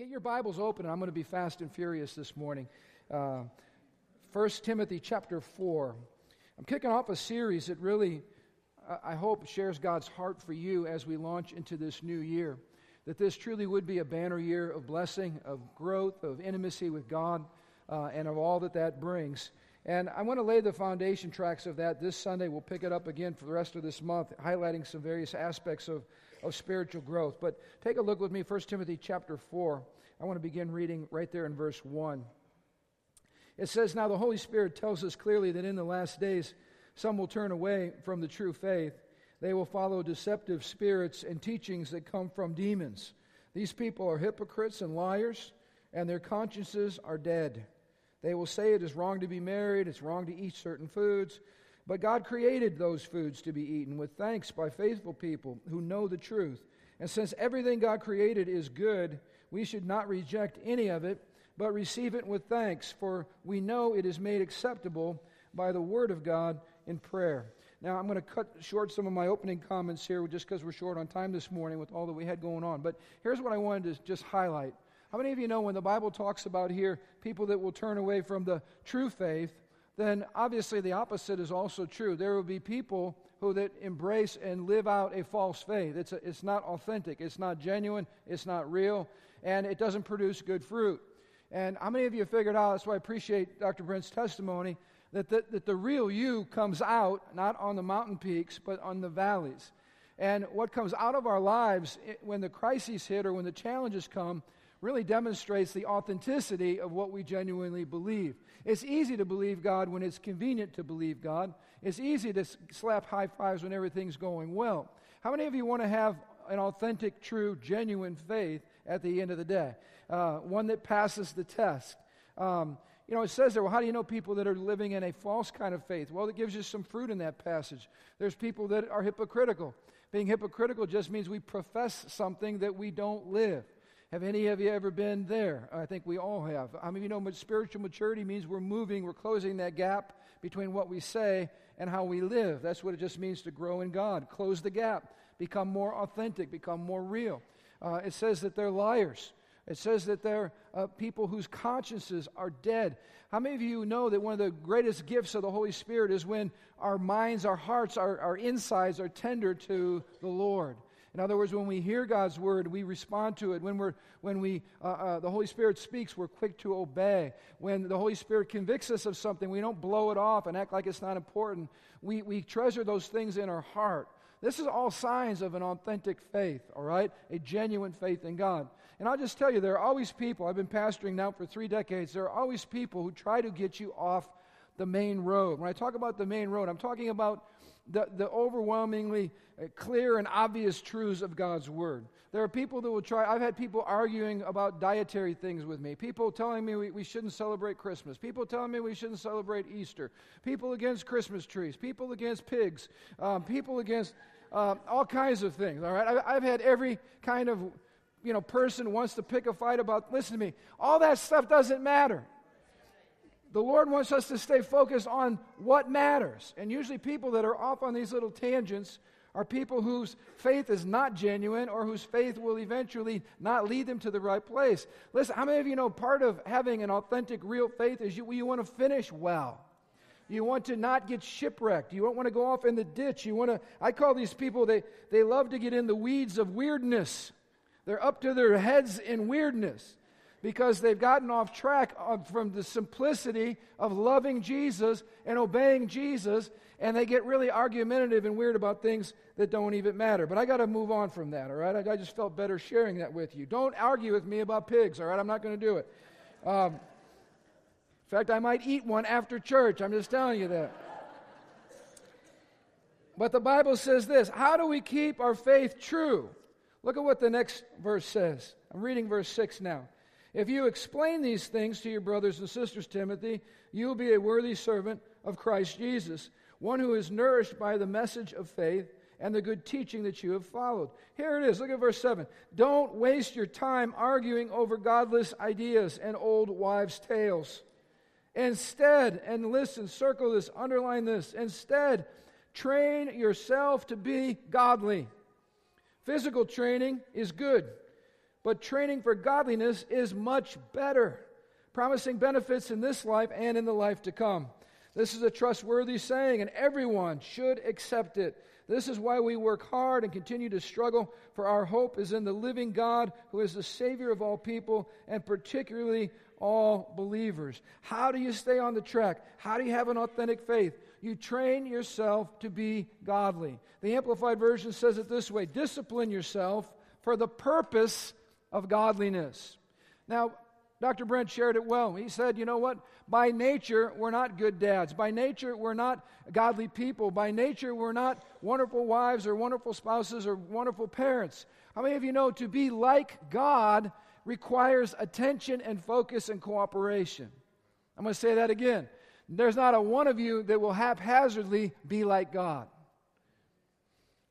Get your Bibles open, and I'm going to be fast and furious this morning. First Timothy chapter 4. I'm kicking off a series that really, I hope, shares God's heart for you as we launch into this new year. That this truly would be a banner year of blessing, of growth, of intimacy with God, and of all that that brings. And I want to lay the foundation tracks of that this Sunday. We'll pick it up again for the rest of this month, highlighting some various aspects of spiritual growth. But take a look with me, 1 Timothy chapter 4. I want to begin reading right there in verse 1. It says, "Now the Holy Spirit tells us clearly that in the last days some will turn away from the true faith. They will follow deceptive spirits and teachings that come from demons. These people are hypocrites and liars, and their consciences are dead. They will say it is wrong to be married, it's wrong to eat certain foods, but God created those foods to be eaten with thanks by faithful people who know the truth. And since everything God created is good, we should not reject any of it, but receive it with thanks, for we know it is made acceptable by the word of God in prayer." Now, I'm going to cut short some of my opening comments here just because we're short on time this morning with all that we had going on. But here's what I wanted to just highlight. How many of you know when the Bible talks about here people that will turn away from the true faith, then obviously the opposite is also true. There will be people who that embrace and live out a false faith. It's not authentic. It's not genuine. It's not real. And it doesn't produce good fruit. And how many of you figured out, that's why I appreciate Dr. Brent's testimony, that the real you comes out, not on the mountain peaks, but on the valleys. And what comes out of our lives when the crises hit or when the challenges come really demonstrates the authenticity of what we genuinely believe. It's easy to believe God when it's convenient to believe God. It's easy to slap high fives when everything's going well. How many of you want to have an authentic, true, genuine faith at the end of the day? One that passes the test. It says there, well, how do you know people that are living in a false kind of faith? Well, it gives you some fruit in that passage. There's people that are hypocritical. Being hypocritical just means we profess something that we don't live. Have any of you ever been there? I think we all have. I mean, spiritual maturity means we're closing that gap between what we say and how we live. That's what it just means to grow in God. Close the gap. Become more authentic. Become more real. It says that they're liars. It says that they're people whose consciences are dead. How many of you know that one of the greatest gifts of the Holy Spirit is when our minds, our hearts, our insides are tender to the Lord? In other words, when we hear God's word, we respond to it. When the Holy Spirit speaks, we're quick to obey. When the Holy Spirit convicts us of something, we don't blow it off and act like it's not important. We treasure those things in our heart. This is all signs of an authentic faith, all right? A genuine faith in God. And I'll just tell you, there are always people, I've been pastoring now for 3 decades, there are always people who try to get you off the main road. When I talk about the main road, I'm talking about the overwhelmingly clear and obvious truths of God's word. There are people that will try. I've had people arguing about dietary things with me. People telling me we shouldn't celebrate Christmas. People telling me we shouldn't celebrate Easter. People against Christmas trees. People against pigs. People against all kinds of things. All right, I've had every kind of person wants to pick a fight about. Listen to me. All that stuff doesn't matter. The Lord wants us to stay focused on what matters. And usually people that are off on these little tangents are people whose faith is not genuine or whose faith will eventually not lead them to the right place. Listen, how many of you know part of having an authentic, real faith is you want to finish well? You want to not get shipwrecked. You don't want to go off in the ditch. I call these people, they love to get in the weeds of weirdness. They're up to their heads in weirdness, because they've gotten off track from the simplicity of loving Jesus and obeying Jesus, and they get really argumentative and weird about things that don't even matter. But I got to move on from that, all right? I just felt better sharing that with you. Don't argue with me about pigs, all right? I'm not going to do it. In fact, I might eat one after church. I'm just telling you that. But the Bible says this, how do we keep our faith true? Look at what the next verse says. I'm reading verse 6 now. If you explain these things to your brothers and sisters, Timothy, you will be a worthy servant of Christ Jesus, one who is nourished by the message of faith and the good teaching that you have followed. Here it is. Look at verse 7. Don't waste your time arguing over godless ideas and old wives' tales. Instead, and listen, circle this, underline this, instead, train yourself to be godly. Physical training is good. but training for godliness is much better, promising benefits in this life and in the life to come. This is a trustworthy saying, and everyone should accept it. This is why we work hard and continue to struggle, for our hope is in the living God, who is the Savior of all people, and particularly all believers. How do you stay on the track? How do you have an authentic faith? You train yourself to be godly. The Amplified Version says it this way: discipline yourself for the purpose of godliness. Now, Dr. Brent shared it well. He said, you know what? By nature, we're not good dads. By nature, we're not godly people. By nature, we're not wonderful wives or wonderful spouses or wonderful parents. How many of you know to be like God requires attention and focus and cooperation? I'm going to say that again. There's not a one of you that will haphazardly be like God.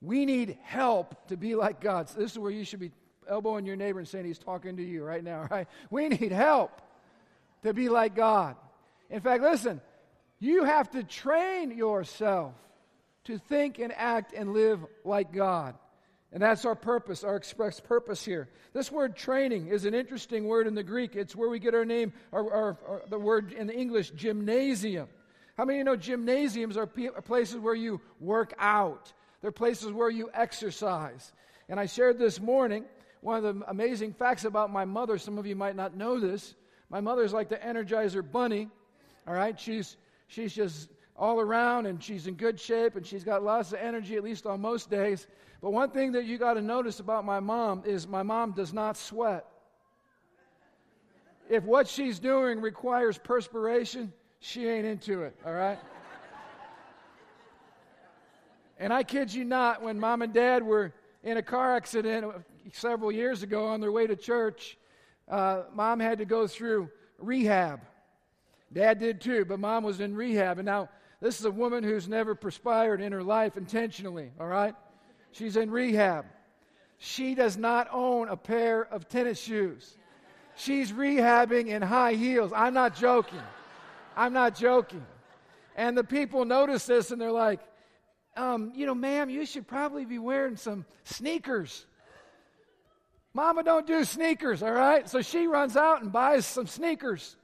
We need help to be like God. So this is where you should be elbowing your neighbor and saying he's talking to you right now, right? We need help to be like God. In fact, listen, you have to train yourself to think and act and live like God. And that's our purpose, our express purpose here. This word training is an interesting word in the Greek. It's where we get our name, or the word in the English, gymnasium. How many of you know gymnasiums are places where you work out? They're places where you exercise. And I shared this morning one of the amazing facts about my mother. Some of you might not know this. My mother's like the Energizer Bunny, all right? She's just all around, and she's in good shape, and she's got lots of energy, at least on most days. But one thing that you got to notice about my mom is my mom does not sweat. If what she's doing requires perspiration, she ain't into it, all right? And I kid you not, when Mom and Dad were in a car accident several years ago on their way to church, Mom had to go through rehab. Dad did too, but Mom was in rehab. And now, this is a woman who's never perspired in her life intentionally, all right? She's in rehab. She does not own a pair of tennis shoes. She's rehabbing in high heels. I'm not joking. I'm not joking. And the people notice this, and they're like, you know, ma'am, you should probably be wearing some sneakers. Mama don't do sneakers, all right? So she runs out and buys some sneakers.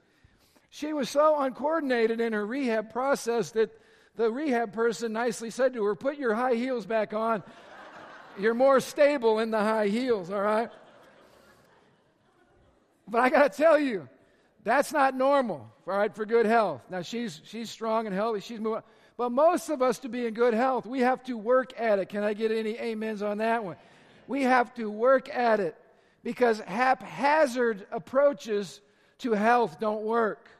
She was so uncoordinated in her rehab process that the rehab person nicely said to her, put your high heels back on. You're more stable in the high heels, all right? But I got to tell you, that's not normal, all right, for good health. Now, she's strong and healthy. She's moving on. But most of us, to be in good health, we have to work at it. Can I get any amens on that one? We have to work at it, because haphazard approaches to health don't work.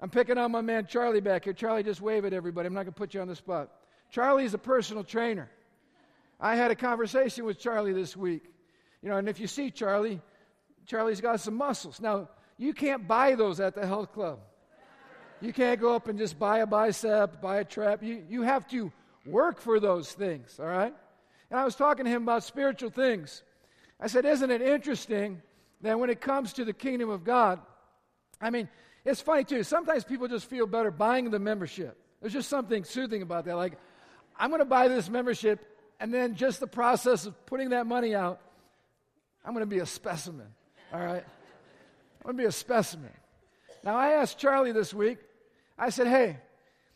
I'm picking on my man Charlie back here. Charlie, just wave at everybody. I'm not going to put you on the spot. Charlie's a personal trainer. I had a conversation with Charlie this week. You know, and if you see Charlie, Charlie's got some muscles. Now, you can't buy those at the health club. You can't go up and just buy a bicep, buy a trap. You have to work for those things, all right? And I was talking to him about spiritual things. I said, isn't it interesting that when it comes to the kingdom of God, I mean, it's funny too. Sometimes people just feel better buying the membership. There's just something soothing about that. Like, I'm going to buy this membership, and then just the process of putting that money out, I'm going to be a specimen, all right? I'm going to be a specimen. Now, I asked Charlie this week, I said, hey,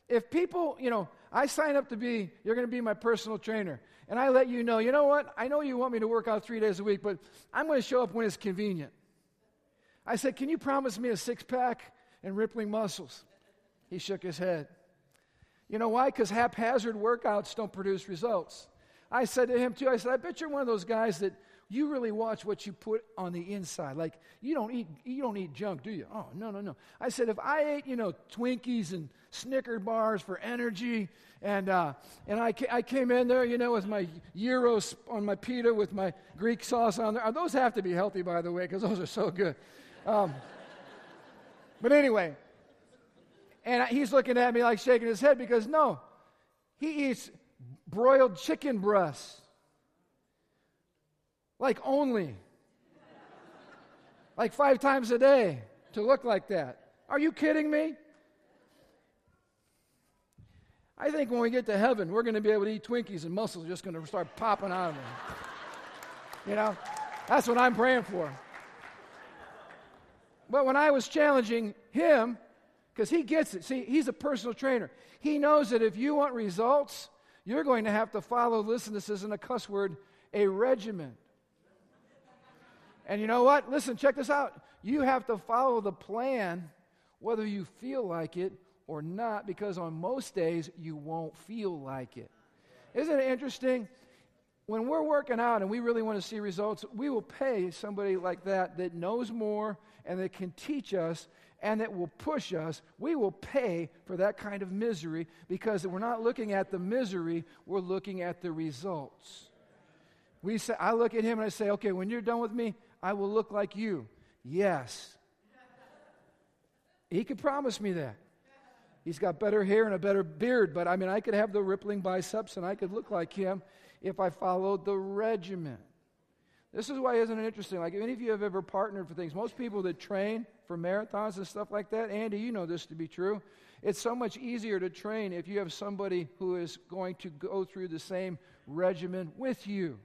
if people, you know, I sign up to be, you're going to be my personal trainer, and I let you know what, I know you want me to work out 3 days a week, but I'm going to show up when it's convenient. I said, can you promise me a six-pack and rippling muscles? He shook his head. You know why? Because haphazard workouts don't produce results. I said to him, too, I said, I bet you're one of those guys that you really watch what you put on the inside. Like, you don't eat junk, do you? Oh, no. I said, if I ate, Twinkies and Snicker bars for energy, and I came in there, with my gyros on my pita with my Greek sauce on there. Those have to be healthy, by the way, because those are so good. But anyway, and he's looking at me like shaking his head, because no, he eats broiled chicken breasts. Like only. Like 5 times a day to look like that. Are you kidding me? I think when we get to heaven, we're going to be able to eat Twinkies, and muscles are just going to start popping out of them. That's what I'm praying for. But when I was challenging him, because he gets it. See, he's a personal trainer. He knows that if you want results, you're going to have to follow, listen, this isn't a cuss word, a regimen. And you know what? Listen, check this out. You have to follow the plan whether you feel like it or not, because on most days you won't feel like it. Isn't it interesting? When we're working out and we really want to see results, we will pay somebody like that that knows more and that can teach us and that will push us. We will pay for that kind of misery because we're not looking at the misery, we're looking at the results. We say, I look at him and I say, okay, when you're done with me, I will look like you. Yes. He could promise me that. He's got better hair and a better beard, but I mean, I could have the rippling biceps and I could look like him if I followed the regimen. This is why isn't it interesting? Like, if any of you have ever partnered for things, most people that train for marathons and stuff like that, Andy, you know this to be true. It's so much easier to train if you have somebody who is going to go through the same regimen with you.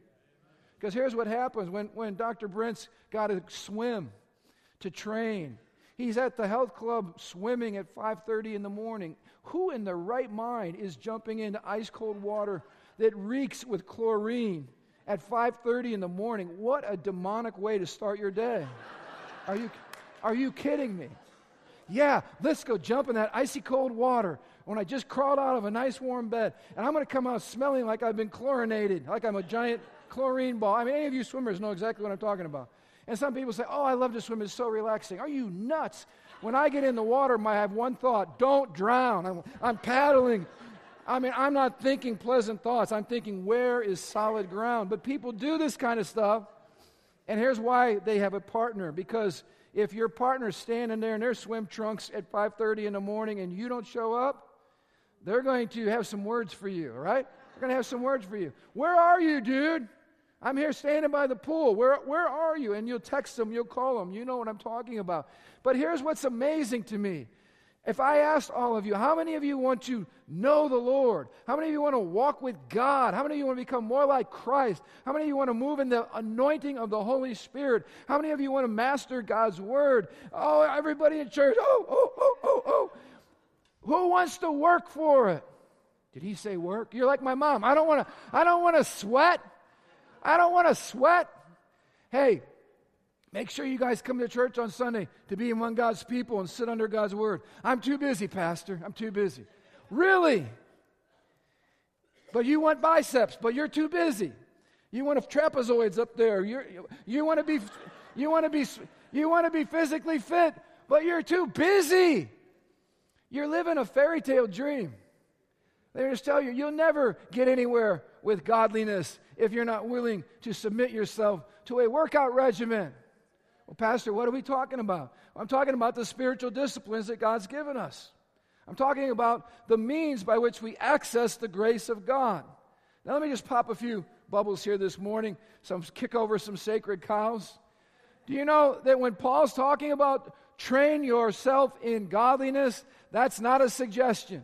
Because here's what happens. When Dr. Brent's got to swim to train, he's at the health club swimming at 5:30 in the morning. Who in their right mind is jumping into ice-cold water that reeks with chlorine at 5:30 in the morning? What a demonic way to start your day. Are you kidding me? Yeah, let's go jump in that icy cold water when I just crawled out of a nice warm bed. And I'm going to come out smelling like I've been chlorinated, like I'm a giant chlorine ball. I mean, any of you swimmers know exactly what I'm talking about. And some people say, oh, I love to swim. It's so relaxing. Are you nuts? When I get in the water, I have one thought, don't drown. I'm paddling. I mean, I'm not thinking pleasant thoughts. I'm thinking, where is solid ground? But people do this kind of stuff. And here's why they have a partner. Because if your partner's standing there in their swim trunks at 5:30 in the morning and you don't show up, they're going to have some words for you, all right? They're going to have some words for you. Where are you, dude? I'm here standing by the pool. Where are you? And you'll text them, you'll call them. You know what I'm talking about. But here's what's amazing to me. If I asked all of you, how many of you want to know the Lord? How many of you want to walk with God? How many of you want to become more like Christ? How many of you want to move in the anointing of the Holy Spirit? How many of you want to master God's Word? Oh, everybody in church, oh. Who wants to work for it? Did he say work? You're like my mom. I don't want to sweat. I don't want to sweat. Hey, make sure you guys come to church on Sunday to be among God's people and sit under God's Word. I'm too busy, Pastor. I'm too busy. Really? But you want biceps, but you're too busy. You want trapezoids up there. You want to be physically fit, but you're too busy. You're living a fairy tale dream. They just tell you, you'll never get anywhere with godliness if you're not willing to submit yourself to a workout regimen. Well, Pastor, what are we talking about? I'm talking about the spiritual disciplines that God's given us. I'm talking about the means by which we access the grace of God. Now, let me just pop a few bubbles here this morning, kick over some sacred cows. Do you know that when Paul's talking about train yourself in godliness, that's not a suggestion.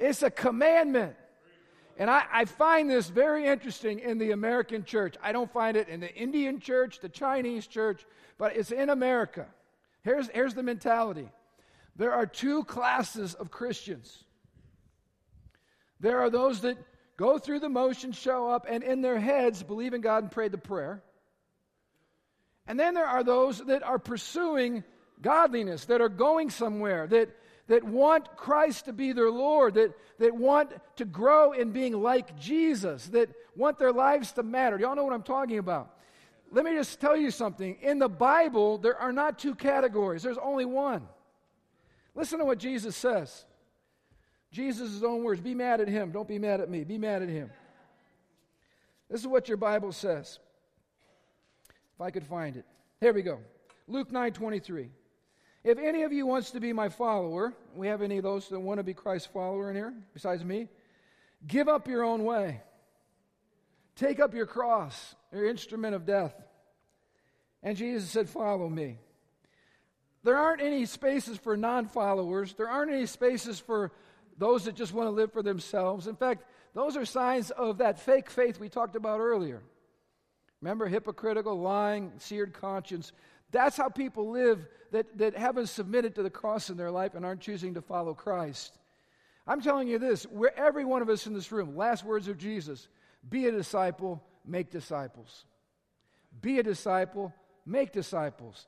It's a commandment. And I find this very interesting in the American church. I don't find it in the Indian church, the Chinese church, but it's in America. Here's the mentality. There are two classes of Christians. There are those that go through the motions, show up, and in their heads believe in God and pray the prayer. And then there are those that are pursuing godliness, that are going somewhere, that want Christ to be their Lord, that want to grow in being like Jesus, that want their lives to matter. Y'all know what I'm talking about. Let me just tell you something. In the Bible, there are not two categories. There's only one. Listen to what Jesus says. Jesus' own words. Be mad at him. Don't be mad at me. Be mad at him. This is what your Bible says. If I could find it. Here we go. Luke 9:23. If any of you wants to be my follower, we have any of those that want to be Christ's follower in here, besides me, give up your own way. Take up your cross, your instrument of death. And Jesus said, follow me. There aren't any spaces for non-followers. There aren't any spaces for those that just want to live for themselves. In fact, those are signs of that fake faith we talked about earlier. Remember, hypocritical, lying, seared conscience. That's how people live that haven't submitted to the cross in their life and aren't choosing to follow Christ. I'm telling you this, we're every one of us in this room, last words of Jesus, be a disciple, make disciples. Be a disciple, make disciples.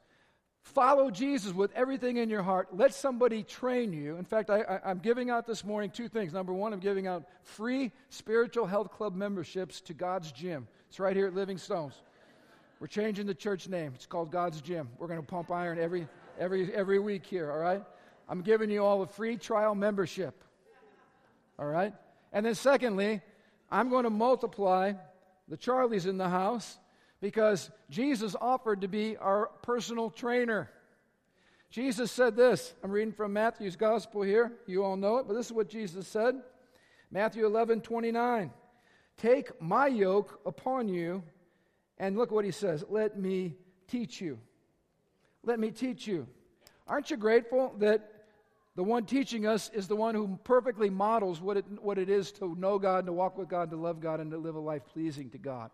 Follow Jesus with everything in your heart. Let somebody train you. In fact, I'm giving out this morning two things. Number one, I'm giving out free spiritual health club memberships to God's Gym. It's right here at Living Stones. We're changing the church name. It's called God's Gym. We're going to pump iron every week here, all right? I'm giving you all a free trial membership, all right? And then secondly, I'm going to multiply the Charlies in the house, because Jesus offered to be our personal trainer. Jesus said this. I'm reading from Matthew's gospel here. You all know it, but this is what Jesus said. Matthew 11:29. Take my yoke upon you, and look what he says. Let me teach you. Let me teach you. Aren't you grateful that the one teaching us is the one who perfectly models what it is to know God, and to walk with God, and to love God, and to live a life pleasing to God?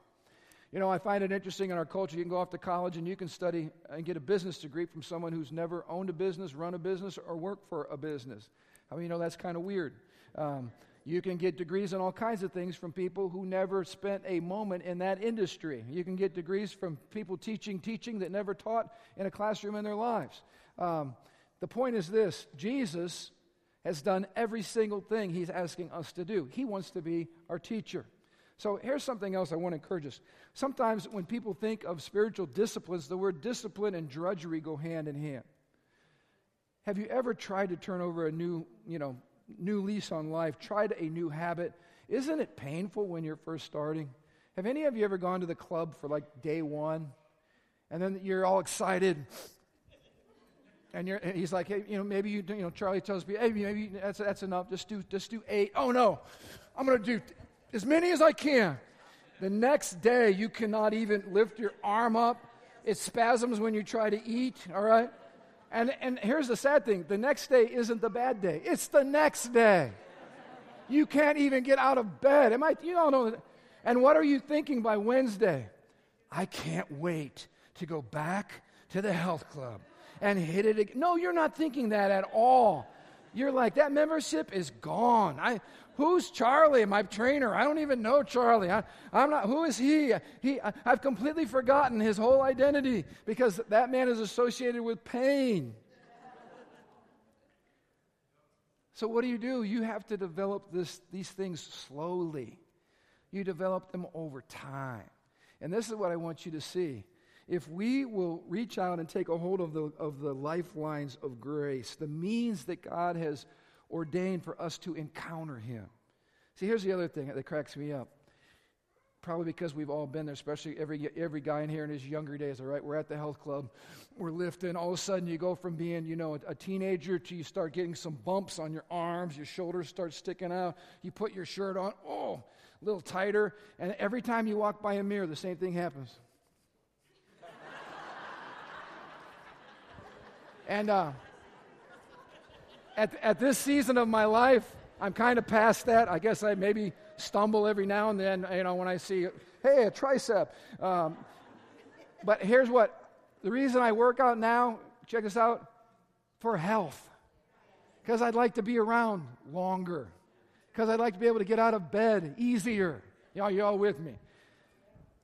You know, I find it interesting in our culture, you can go off to college and you can study and get a business degree from someone who's never owned a business, run a business, or worked for a business. I mean, you know, that's kind of weird. You can get degrees on all kinds of things from people who never spent a moment in that industry. You can get degrees from people teaching that never taught in a classroom in their lives. The point is this, Jesus has done every single thing he's asking us to do. He wants to be our teacher. So here's something else I want to encourage us. Sometimes when people think of spiritual disciplines, the word discipline and drudgery go hand in hand. Have you ever tried to turn over a new lease on life, tried a new habit? Isn't it painful when you're first starting? Have any of you ever gone to the club for like day one, and then you're all excited? And he's like, hey, maybe you Charlie tells me, hey, maybe that's enough. Just do 8. Oh no, I'm gonna do as many as I can. The next day, you cannot even lift your arm up. It spasms when you try to eat, all right? And here's the sad thing. The next day isn't the bad day. It's the next day. You can't even get out of bed. You all know that. And what are you thinking by Wednesday? I can't wait to go back to the health club and hit it again. No, you're not thinking that at all. You're like, that membership is gone. Who's Charlie, my trainer? I don't even know Charlie. I'm not. Who is he? I've completely forgotten his whole identity, because that man is associated with pain. So what do? You have to develop these things slowly. You develop them over time. And this is what I want you to see. If we will reach out and take a hold of the lifelines of grace, the means that God has ordained for us to encounter him. See, here's the other thing that cracks me up. Probably because we've all been there, especially every guy in here in his younger days, all right? We're at the health club, we're lifting. All of a sudden, you go from being, a teenager to you start getting some bumps on your arms, your shoulders start sticking out. You put your shirt on, oh, a little tighter. And every time you walk by a mirror, the same thing happens. And, At this season of my life, I'm kind of past that. I guess I maybe stumble every now and then, when I see, hey, a tricep. But here's what. The reason I work out now, check this out, for health. Because I'd like to be around longer. Because I'd like to be able to get out of bed easier. Y'all with me?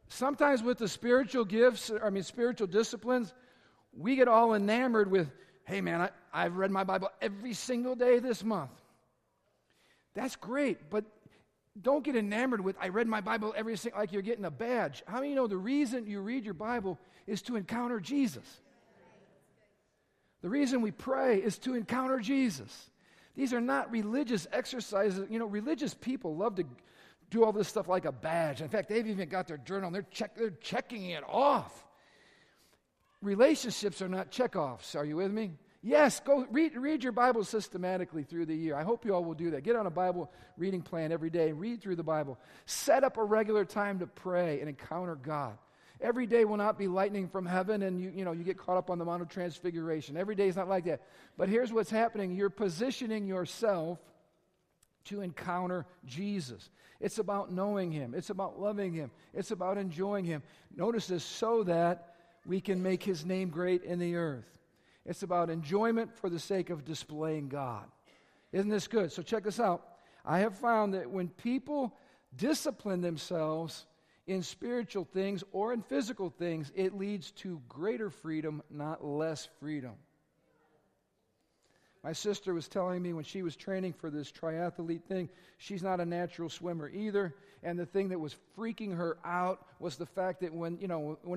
Sometimes with the spiritual disciplines, we get all enamored with, hey, man, I've read my Bible every single day this month. That's great, but don't get enamored with, I read my Bible every single, like you're getting a badge. How many know the reason you read your Bible is to encounter Jesus? The reason we pray is to encounter Jesus. These are not religious exercises. Religious people love to do all this stuff like a badge. In fact, they've even got their journal, and they're checking it off. Relationships are not checkoffs. Are you with me? Yes, go read your Bible systematically through the year. I hope you all will do that. Get on a Bible reading plan every day and read through the Bible. Set up a regular time to pray and encounter God. Every day will not be lightning from heaven and you get caught up on the Mount of Transfiguration. Every day is not like that. But here's what's happening. You're positioning yourself to encounter Jesus. It's about knowing Him. It's about loving Him. It's about enjoying Him. Notice this, so that we can make His name great in the earth. It's about enjoyment for the sake of displaying God. Isn't this good? So check this out. I have found that when people discipline themselves in spiritual things or in physical things, it leads to greater freedom, not less freedom. My sister was telling me when she was training for this triathlete thing, she's not a natural swimmer either, and the thing that was freaking her out was the fact that when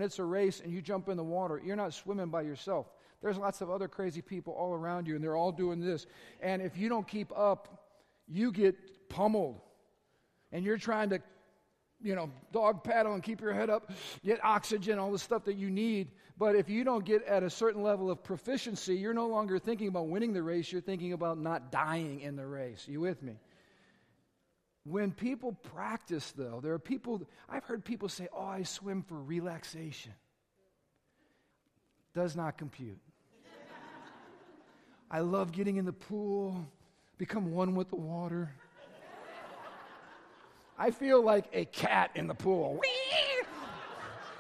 it's a race and you jump in the water, you're not swimming by yourself. There's lots of other crazy people all around you, and they're all doing this. And if you don't keep up, you get pummeled. And you're trying to, dog paddle and keep your head up, get oxygen, all the stuff that you need. But if you don't get at a certain level of proficiency, you're no longer thinking about winning the race. You're thinking about not dying in the race. Are you with me? When people practice, though, there are people, I've heard people say, "Oh, I swim for relaxation." Does not compute. I love getting in the pool, become one with the water. I feel like a cat in the pool.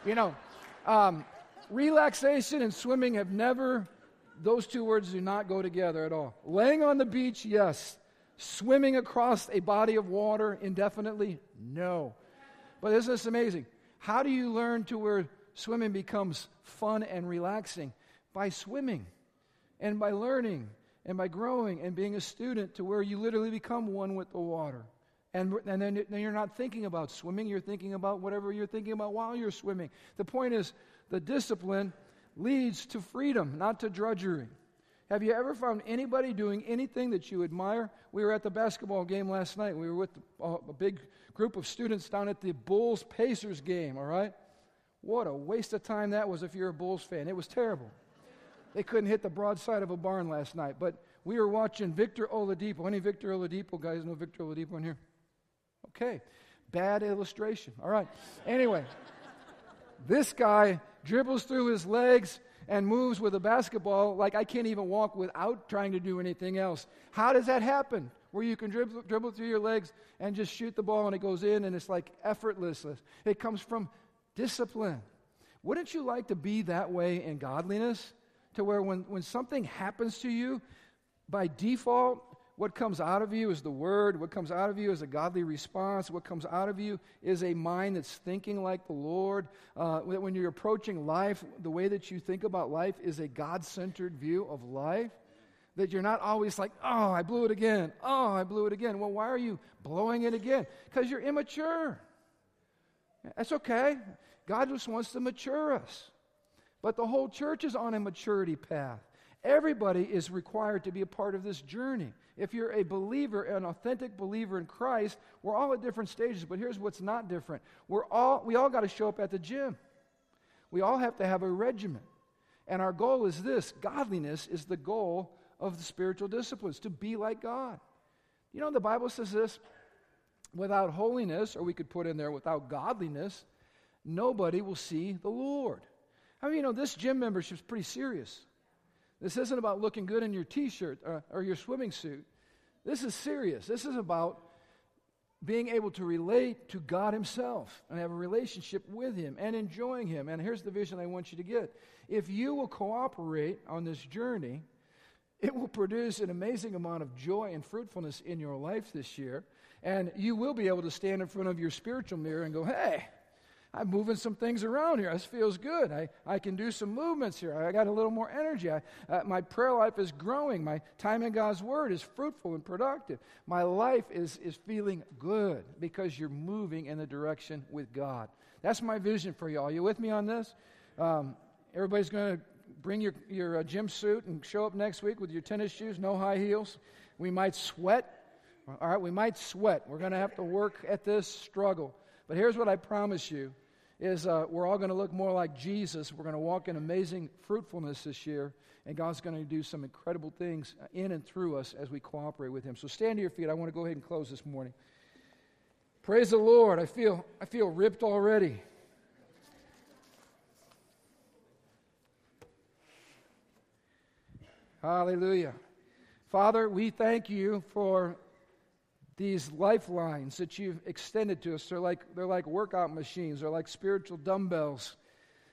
Whee! Relaxation and swimming have never, those two words do not go together at all. Laying on the beach, yes. Swimming across a body of water indefinitely, no. But isn't this amazing? How do you learn to where swimming becomes fun and relaxing? By swimming and by learning and by growing and being a student to where you literally become one with the water. And then you're not thinking about swimming. You're thinking about whatever you're thinking about while you're swimming. The point is, the discipline leads to freedom, not to drudgery. Have you ever found anybody doing anything that you admire? We were at the basketball game last night. We were with a big group of students down at the Bulls-Pacers game, all right? What a waste of time that was if you're a Bulls fan. It was terrible. They couldn't hit the broadside of a barn last night. But we were watching Victor Oladipo. Any Victor Oladipo guys know Victor Oladipo in here? Okay, bad illustration. All right, anyway, this guy dribbles through his legs and moves with a basketball like I can't even walk without trying to do anything else. How does that happen? Where you can dribble through your legs and just shoot the ball and it goes in and it's like effortless. It comes from discipline. Wouldn't you like to be that way in godliness? To where when something happens to you, by default, what comes out of you is the Word. What comes out of you is a godly response. What comes out of you is a mind that's thinking like the Lord. When you're approaching life, the way that you think about life is a God-centered view of life. That you're not always like, "Oh, I blew it again. Oh, I blew it again." Well, why are you blowing it again? Because you're immature. That's okay. God just wants to mature us. But the whole church is on a maturity path. Everybody is required to be a part of this journey. If you're a believer, an authentic believer in Christ, we're all at different stages, but here's what's not different. We all got to show up at the gym. We all have to have a regimen. And our goal is this. Godliness is the goal of the spiritual disciplines, to be like God. You know, the Bible says this, without holiness, or we could put in there without godliness, nobody will see the Lord. How many of you know this gym membership is pretty serious? This isn't about looking good in your t-shirt or your swimming suit. This is serious. This is about being able to relate to God Himself and have a relationship with Him and enjoying Him. And here's the vision I want you to get. If you will cooperate on this journey, it will produce an amazing amount of joy and fruitfulness in your life this year. And you will be able to stand in front of your spiritual mirror and go, "Hey, I'm moving some things around here. This feels good. I can do some movements here. I got a little more energy. My prayer life is growing. My time in God's Word is fruitful and productive. My life is feeling good," because you're moving in the direction with God. That's my vision for you all. Are you with me on this? Everybody's going to bring your gym suit and show up next week with your tennis shoes, no high heels. We might sweat. All right, we might sweat. We're going to have to work at this struggle. But here's what I promise you. We're all going to look more like Jesus. We're going to walk in amazing fruitfulness this year, and God's going to do some incredible things in and through us as we cooperate with Him. So stand to your feet. I want to go ahead and close this morning. Praise the Lord. I feel ripped already. Hallelujah. Father, we thank You for These lifelines that you've extended to us, they're like workout machines, they're like spiritual dumbbells,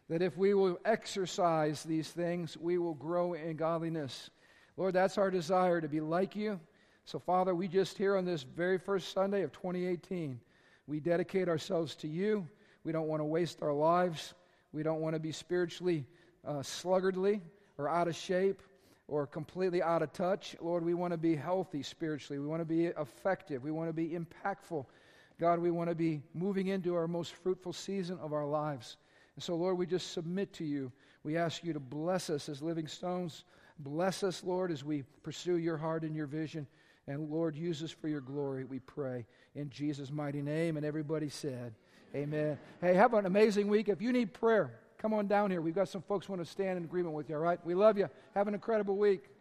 that if we will exercise these things, we will grow in godliness. Lord, that's our desire, to be like you. So, Father, we just here on this very first Sunday of 2018, we dedicate ourselves to you. We don't want to waste our lives. We don't want to be spiritually sluggardly or out of shape, or completely out of touch. Lord, we want to be healthy spiritually. We want to be effective. We want to be impactful. God, we want to be moving into our most fruitful season of our lives. And so, Lord, we just submit to you. We ask you to bless us as living stones. Bless us, Lord, as we pursue your heart and your vision. And, Lord, use us for your glory, we pray. In Jesus' mighty name. And everybody said, amen. Hey, have an amazing week. If you need prayer, come on down here. We've got some folks who want to stand in agreement with you, all right? We love you. Have an incredible week.